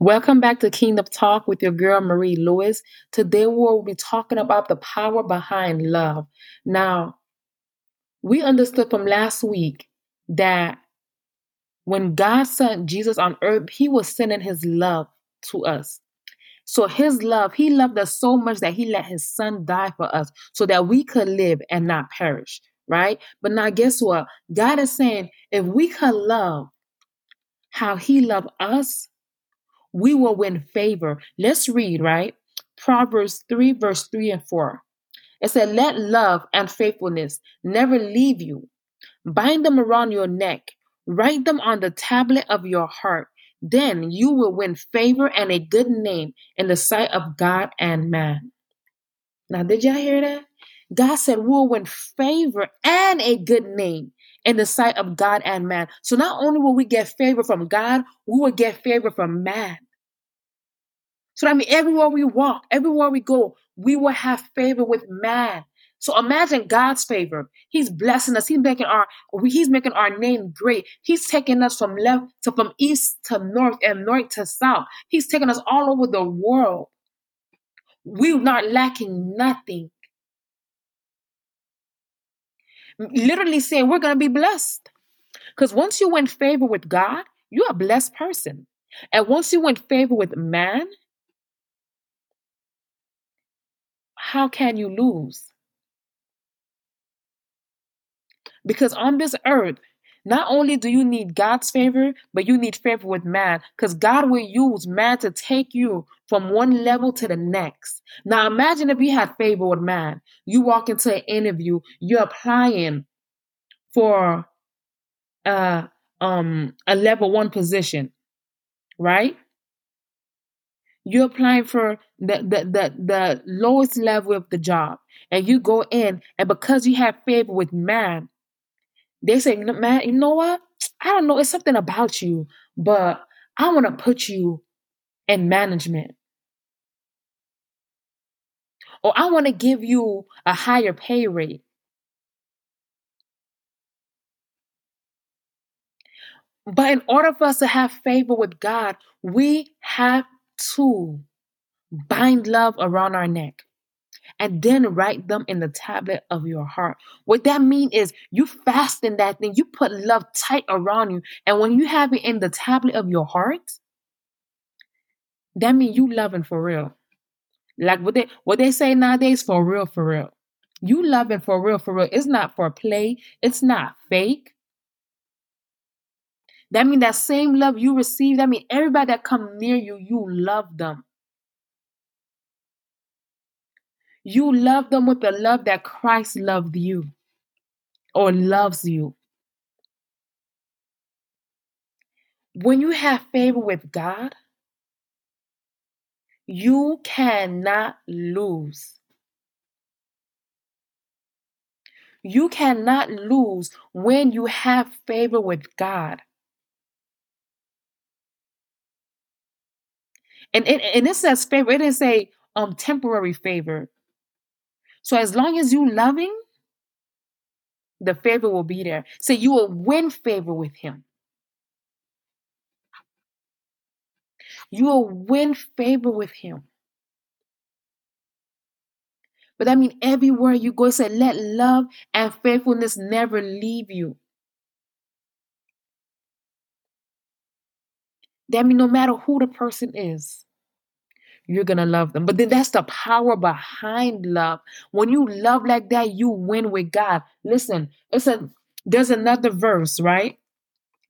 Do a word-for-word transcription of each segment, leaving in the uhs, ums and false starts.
Welcome back to Kingdom Talk with your girl, Marie Lewis. Today, we'll be talking about the power behind love. Now, we understood from last week that when God sent Jesus on earth, he was sending his love to us. So his love, he loved us so much that he let his son die for us so that we could live and not perish, right? But now guess what? God is saying, if we could love how he loved us, we will win favor. Let's read, right? Proverbs three, verse three and four. It said, let love and faithfulness never leave you. Bind them around your neck. Write them on the tablet of your heart. Then you will win favor and a good name in the sight of God and man. Now, did y'all hear that? God said we'll win favor and a good name in the sight of God and man. So not only will we get favor from God, we will get favor from man. So I mean, everywhere we walk, everywhere we go, we will have favor with man. So imagine God's favor. He's blessing us. He's making our He's making our name great. He's taking us from left to from east to north and north to south. He's taking us all over the world. We're not lacking nothing. Literally saying we're going to be blessed. Because once you win favor with God, you're a blessed person. And once you win favor with man, how can you lose? Because on this earth, not only do you need God's favor, but you need favor with man. Because God will use man to take you from one level to the next. Now imagine if you had favor with man. You walk into an interview. You're applying for uh, um, a level one position, right? You're applying for the, the, the, the lowest level of the job. And you go in, and because you have favor with man, they say, man, you know what? I don't know. It's something about you, but I want to put you in management. Or I want to give you a higher pay rate. But in order for us to have favor with God, we have to bind love around our neck. And then write them in the tablet of your heart. What that means is you fasten that thing. You put love tight around you. And when you have it in the tablet of your heart, that means you loving for real. Like what they what they say nowadays, for real, for real. You loving for real, for real. It's not for play. It's not fake. That means that same love you receive, that means everybody that come near you, you love them. You love them with the love that Christ loved you or loves you. When you have favor with God, you cannot lose. You cannot lose when you have favor with God. And it, and it says favor. It didn't say um, temporary favor. So as long as you loving, the favor will be there. So you will win favor with him. You will win favor with him. But that means everywhere you go, it said, let love and faithfulness never leave you. That means no matter who the person is, you're going to love them. But then that's the power behind love. When you love like that, you win with God. Listen, it's a, there's another verse, right?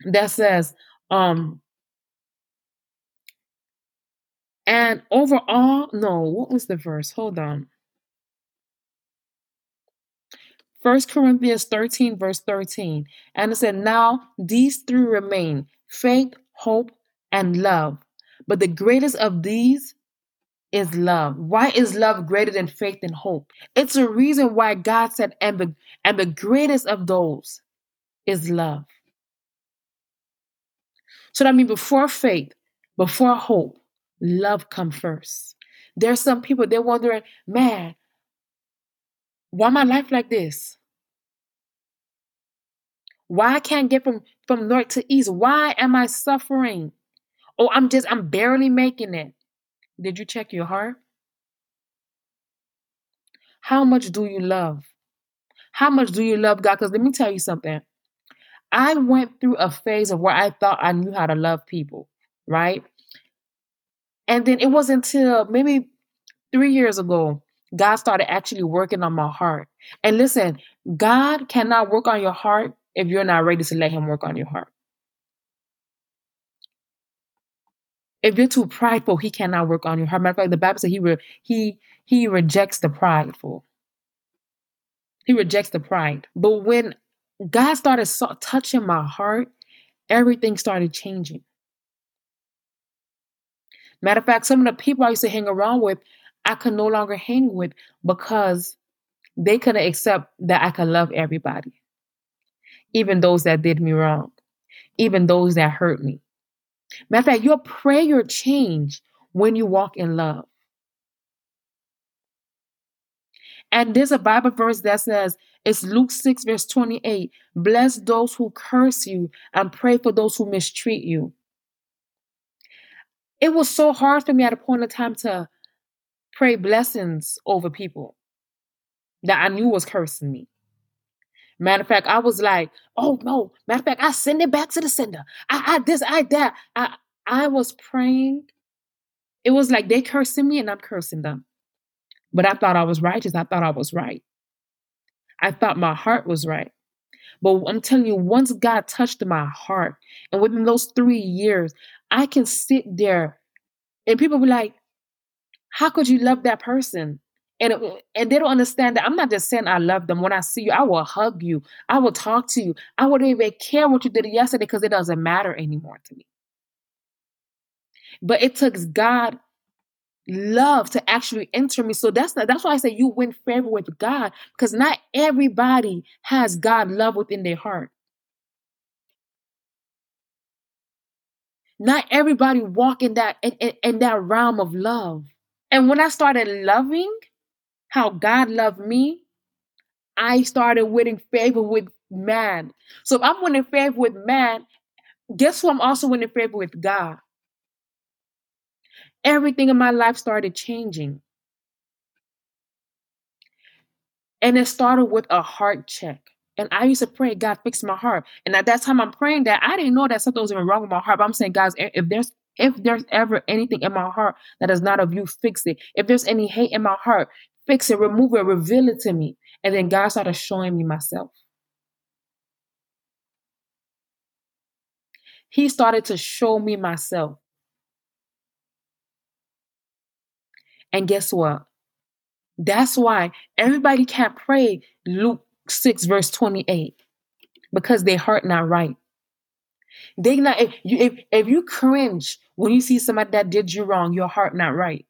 That says, um, and overall, no, what was the verse? Hold on. First Corinthians thirteen, verse thirteen. And it said, now these three remain, faith, hope, and love. But the greatest of these is love. Why is love greater than faith and hope? It's a reason why God said, and the, and the greatest of those is love. So that means before faith, before hope, love comes first. There's some people, they're wondering, man, why my life like this? Why I can't get from, from north to east? Why am I suffering? Oh, I'm just, I'm barely making it. Did you check your heart? How much do you love? How much do you love God? Because let me tell you something. I went through a phase of where I thought I knew how to love people, right? And then it wasn't until maybe three years ago, God started actually working on my heart. And listen, God cannot work on your heart if you're not ready to let him work on your heart. If you're too prideful, he cannot work on your heart. Matter of fact, the Bible says he re- he he rejects the prideful. He rejects the pride. But when God started so- touching my heart, everything started changing. Matter of fact, some of the people I used to hang around with, I could no longer hang with because they couldn't accept that I could love everybody. Even those that did me wrong. Even those that hurt me. Matter of fact, your prayer changes when you walk in love. And there's a Bible verse that says, it's Luke six, verse twenty-eight. Bless those who curse you and pray for those who mistreat you. It was so hard for me at a point in time to pray blessings over people that I knew was cursing me. Matter of fact, I was like, oh no. Matter of fact, I send it back to the sender. I, I this, I that. I, I was praying. It was like they cursing me and I'm cursing them. But I thought I was righteous. I thought I was right. I thought my heart was right. But I'm telling you, once God touched my heart, and within those three years, I can sit there and people be like, how could you love that person? And it, and they don't understand that I'm not just saying I love them. When I see you, I will hug you. I will talk to you. I wouldn't even care what you did yesterday because it doesn't matter anymore to me. But it took God love to actually enter me. So that's not, that's why I say you win favor with God, because not everybody has God love within their heart. Not everybody walk in that in, in, in that realm of love. And when I started loving how God loved me, I started winning favor with man. So if I'm winning favor with man, guess who I'm also winning favor with? God. Everything in my life started changing. And it started with a heart check. And I used to pray, God, fix my heart. And at that time, I'm praying that I didn't know that something was even wrong with my heart. But I'm saying, guys, if there's if there's ever anything in my heart that is not of you, fix it. If there's any hate in my heart, fix it, remove it, reveal it to me. And then God started showing me myself. He started to show me myself. And guess what? That's why everybody can't pray Luke six verse twenty-eight, because their heart not right. They not if you if, if you cringe when you see somebody that did you wrong, your heart not right.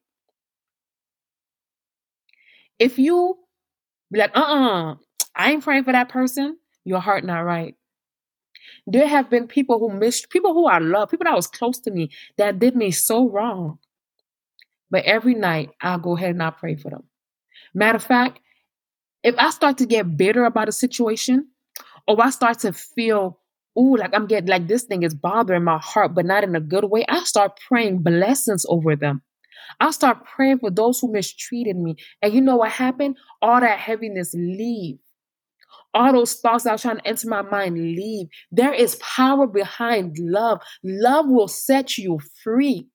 If you be like, uh-uh, I ain't praying for that person, your heart not right. There have been people who missed people who I love, people that was close to me that did me so wrong. But every night, I'll go ahead and I'll pray for them. Matter of fact, if I start to get bitter about a situation, or I start to feel, ooh, like I'm getting, like this thing is bothering my heart, but not in a good way, I start praying blessings over them. I'll start praying for those who mistreated me. And you know what happened? All that heaviness leave. All those thoughts that I was trying to enter my mind, leave. There is power behind love. Love will set you free.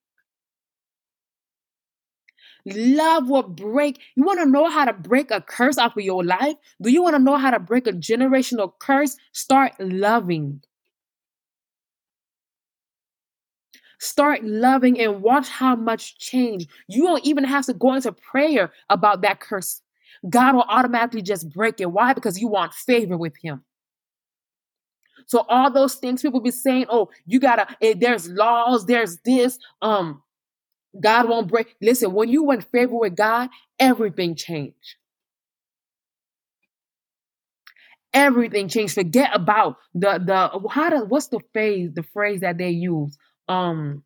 Love will break. You want to know how to break a curse off of your life? Do you want to know how to break a generational curse? Start loving. Start loving and watch how much change. You don't even have to go into prayer about that curse. God will automatically just break it. Why? Because you want favor with him. So all those things people be saying, oh, you gotta, there's laws, there's this, um, God won't break. Listen, when you went favor with God, everything changed. Everything changed. Forget about the the how does what's the phrase the phrase that they use? Um,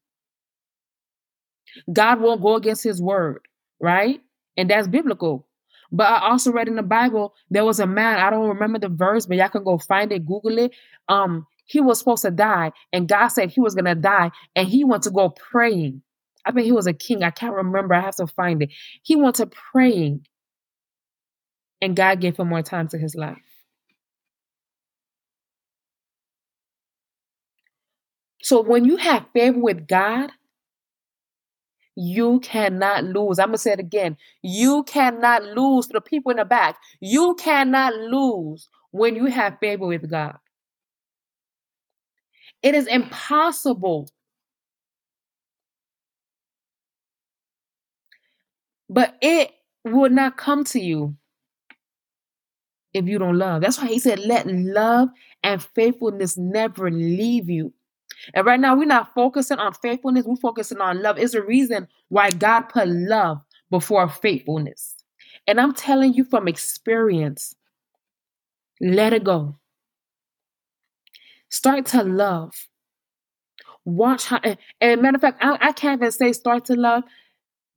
God won't go against his word, right? And that's biblical. But I also read in the Bible there was a man. I don't remember the verse, but y'all can go find it, Google it. Um, he was supposed to die, and God said he was going to die, and he went to go praying. I mean, he was a king. I can't remember. I have to find it. He went to praying, and God gave him more time to his life. So when you have favor with God, you cannot lose. I'm going to say it again. You cannot lose to the people in the back. You cannot lose when you have favor with God. It is impossible. But it will not come to you if you don't love. That's why he said, let love and faithfulness never leave you. And right now, we're not focusing on faithfulness. We're focusing on love. It's a reason why God put love before faithfulness. And I'm telling you from experience, let it go. Start to love. Watch how, and, and matter of fact, I, I can't even say start to love,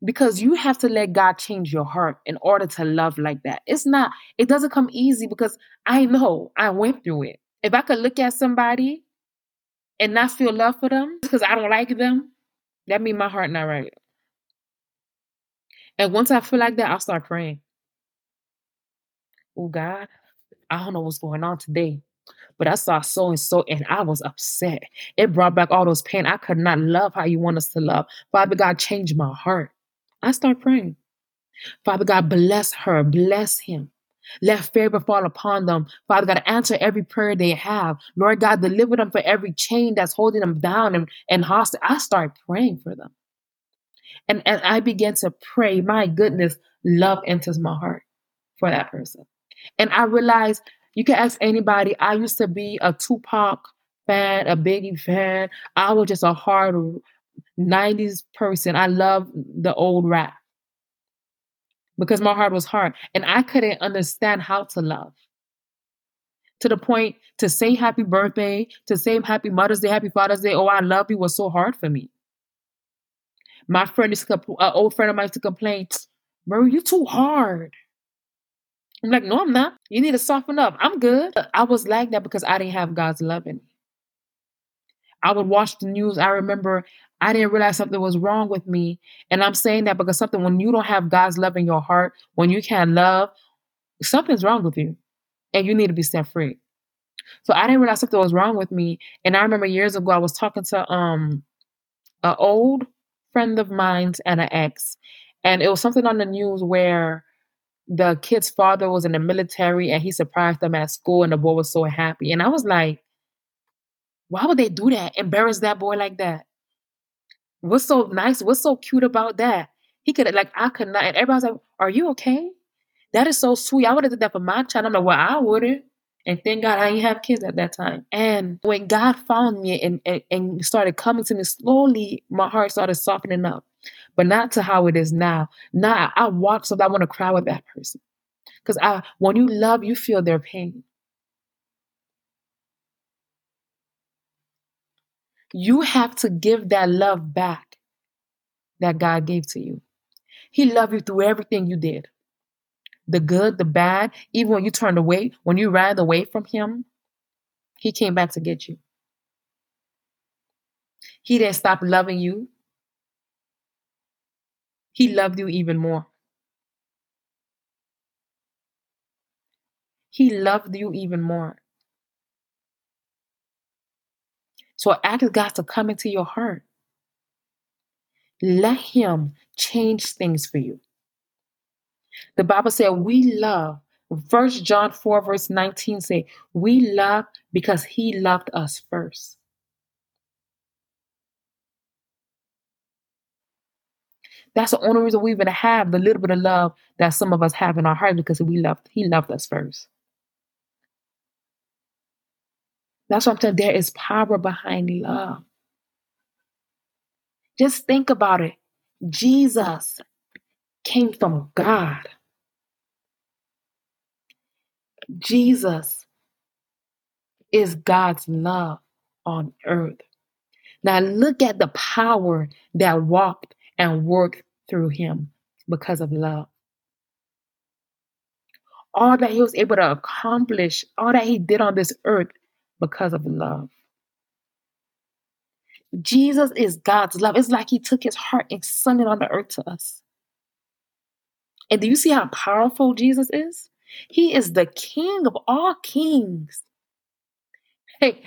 because you have to let God change your heart in order to love like that. It's not, it doesn't come easy, because I know I went through it. If I could look at somebody and not feel love for them because I don't like them, that means my heart not right. And once I feel like that, I'll start praying. Oh, God, I don't know what's going on today, but I saw so and so and I was upset. It brought back all those pain. I could not love how you want us to love. Father God, change my heart. I start praying. Father God, bless her, bless him. Let favor fall upon them. Father God, answer every prayer they have. Lord God, deliver them from every chain that's holding them down and, and hostile. I start praying for them. And, and I began to pray, my goodness, love enters my heart for that person. And I realized, you can ask anybody, I used to be a Tupac fan, a Biggie fan. I was just a hard nineties person. I loved the old rap, because my heart was hard and I couldn't understand how to love. To the point to say happy birthday, to say happy Mother's Day, happy Father's Day, oh, I love you, was so hard for me. My friend, is compl- an old friend of mine, used to complain, Marie, you're too hard. I'm like, no, I'm not. You need to soften up. I'm good. I was like that because I didn't have God's love in me. I would watch the news. I remember I didn't realize something was wrong with me. And I'm saying that because something, when you don't have God's love in your heart, when you can't love, something's wrong with you and you need to be set free. So I didn't realize something was wrong with me. And I remember years ago, I was talking to um an old friend of mine and an ex. And it was something on the news where the kid's father was in the military and he surprised them at school and the boy was so happy. And I was like, why would they do that? Embarrass that boy like that? What's so nice? What's so cute about that? He could have, like, I could not. And everybody's like, are you okay? That is so sweet. I would have did that for my child. I'm like, well, I wouldn't. And thank God I didn't have kids at that time. And when God found me and, and, and started coming to me slowly, my heart started softening up, but not to how it is now. Now I walk so that I want to cry with that person. Because I, when you love, you feel their pain. You have to give that love back that God gave to you. He loved you through everything you did. The good, the bad, even when you turned away, when you ran away from him, he came back to get you. He didn't stop loving you. He loved you even more. He loved you even more. So ask God to come into your heart. Let him change things for you. The Bible said we love. First John four verse nineteen say we love because he loved us first. That's the only reason we even have the little bit of love that some of us have in our heart, because we loved. He loved us first. That's what I'm saying. There is power behind love. Just think about it. Jesus came from God. Jesus is God's love on earth. Now look at the power that walked and worked through him because of love. All that he was able to accomplish, all that he did on this earth, because of love. Jesus is God's love. It's like he took his heart and sung it on the earth to us. And do you see how powerful Jesus is? He is the King of all kings. Hey,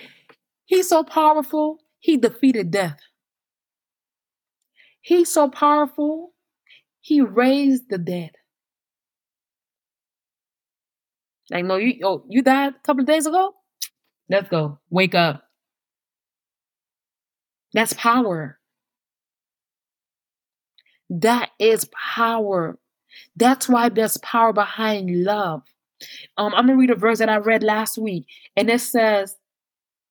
he's so powerful, he defeated death. He's so powerful, he raised the dead. Like, no, you oh, you died a couple of days ago? Let's go. Wake up. That's power. That is power. That's why there's power behind love. Um, I'm going to read a verse that I read last week. And it says,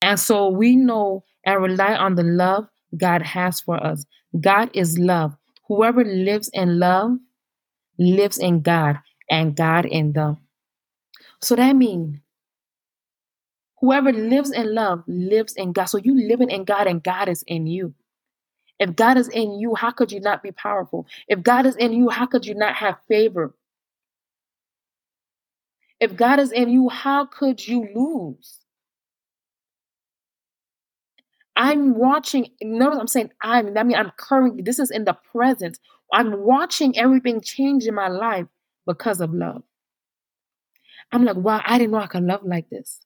and so we know and rely on the love God has for us. God is love. Whoever lives in love lives in God and God in them. So that means whoever lives in love lives in God. So you living in God and God is in you. If God is in you, how could you not be powerful? If God is in you, how could you not have favor? If God is in you, how could you lose? I'm watching, notice I'm saying I'm, I mean, I'm currently, this is in the present. I'm watching everything change in my life because of love. I'm like, wow, I didn't know I could love like this.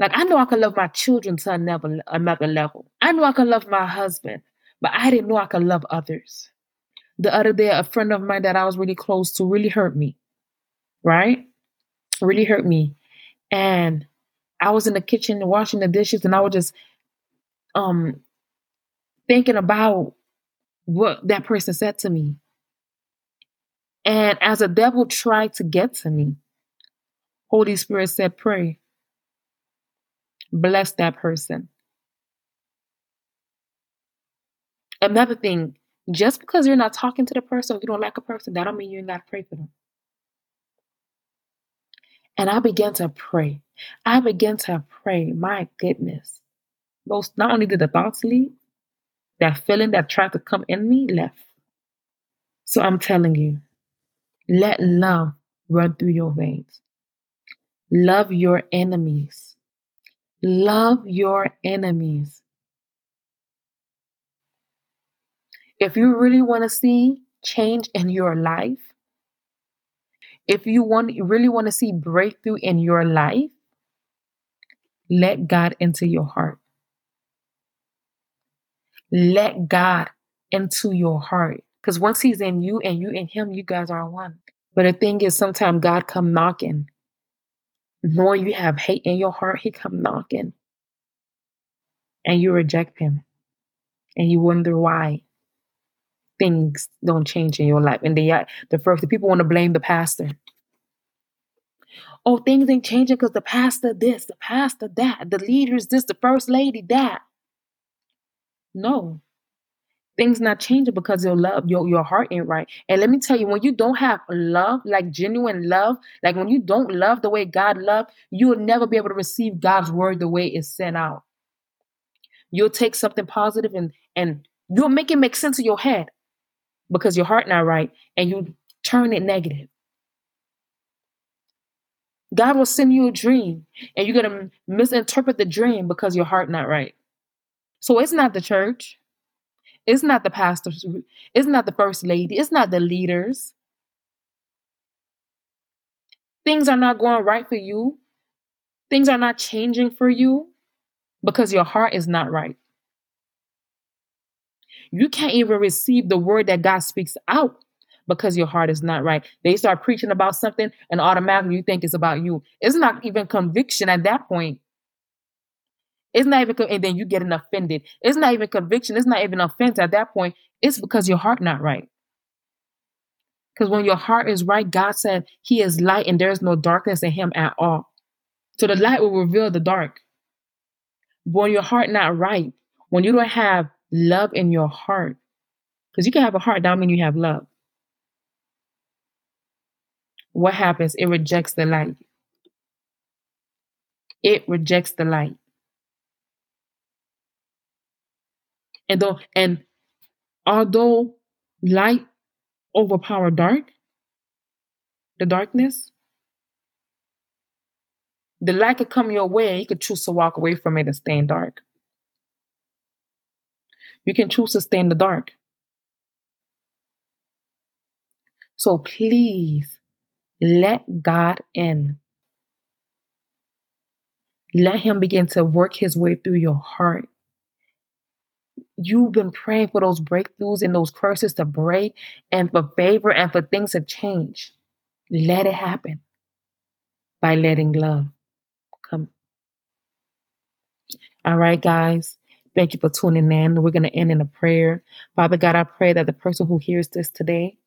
Like, I know I could love my children to another, another level. I know I could love my husband, but I didn't know I could love others. The other day, a friend of mine that I was really close to really hurt me, right? Really hurt me. And I was in the kitchen washing the dishes, and I was just um, thinking about what that person said to me. And as the devil tried to get to me, Holy Spirit said, pray. Bless that person. Another thing, just because you're not talking to the person, you don't like a person, that don't mean you're not praying for them. And I began to pray. I began to pray. My goodness. Those, not only did the thoughts leave, that feeling that tried to come in me left. So I'm telling you, let love run through your veins. Love your enemies. Love your enemies. If you really want to see change in your life, if you want really want to see breakthrough in your life, let God into your heart. Let God into your heart. Because once he's in you and you in him, you guys are one. But the thing is, sometimes God come knocking. Knowing you have hate in your heart, he come knocking. And you reject him. And you wonder why things don't change in your life. And the, the first, the people want to blame the pastor. Oh, things ain't changing because the pastor this, the pastor that, the leaders this, the first lady that. No. Things not changing because your love, your, your heart ain't right. And let me tell you, when you don't have love, like genuine love, like when you don't love the way God loved, you will never be able to receive God's word the way it's sent out. You'll take something positive and, and you'll make it make sense in your head because your heart not right and you turn it negative. God will send you a dream and you're going to misinterpret the dream because your heart not right. So it's not the church. It's not the pastor. It's not the first lady. It's not the leaders. Things are not going right for you. Things are not changing for you because your heart is not right. You can't even receive the word that God speaks out because your heart is not right. They start preaching about something and automatically you think it's about you. It's not even conviction at that point. It's not even, and then you getting offended. It's not even conviction. It's not even offense at that point. It's because your heart not right. Because when your heart is right, God said he is light and there is no darkness in him at all. So the light will reveal the dark. But when your heart not right, when you don't have love in your heart, because you can have a heart, that doesn't mean you have love. What happens? It rejects the light. It rejects the light. And though, and although light overpower dark, the darkness, the light could come your way. You could choose to walk away from it and stay in dark. You can choose to stay in the dark. So please let God in. Let him begin to work his way through your heart. You've been praying for those breakthroughs and those curses to break and for favor and for things to change. Let it happen by letting love come. All right, guys. Thank you for tuning in. We're going to end in a prayer. Father God, I pray that the person who hears this today,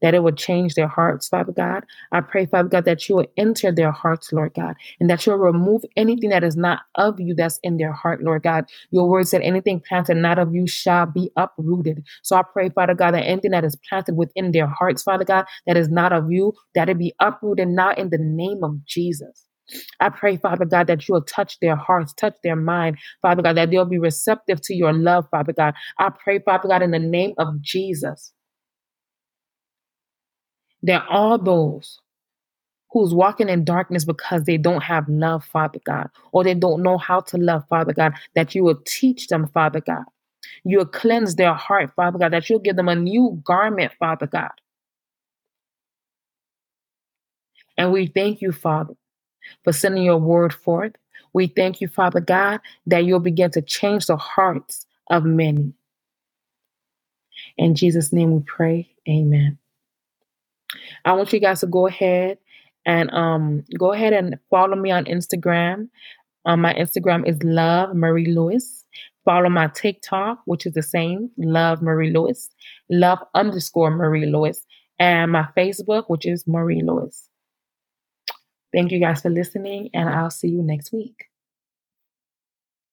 that it would change their hearts, Father God. I pray, Father God, that you will enter their hearts, Lord God, and that you'll remove anything that is not of you that's in their heart, Lord God. Your word said anything planted not of you shall be uprooted. So I pray, Father God, that anything that is planted within their hearts, Father God, that is not of you, that it be uprooted now in the name of Jesus. I pray, Father God, that you will touch their hearts, touch their mind, Father God, that they'll be receptive to your love, Father God. I pray, Father God, in the name of Jesus, there are those who's walking in darkness because they don't have love, Father God, or they don't know how to love, Father God, that you will teach them, Father God. You will cleanse their heart, Father God, that you'll give them a new garment, Father God. And we thank you, Father, for sending your word forth. We thank you, Father God, that you'll begin to change the hearts of many. In Jesus' name we pray, amen. I want you guys to go ahead and um, go ahead and follow me on Instagram. Um, my Instagram is Love Marie Lewis. Follow my TikTok, which is the same, Love Marie Lewis, Love underscore Marie Lewis, and my Facebook, which is Marie Lewis. Thank you guys for listening, and I'll see you next week.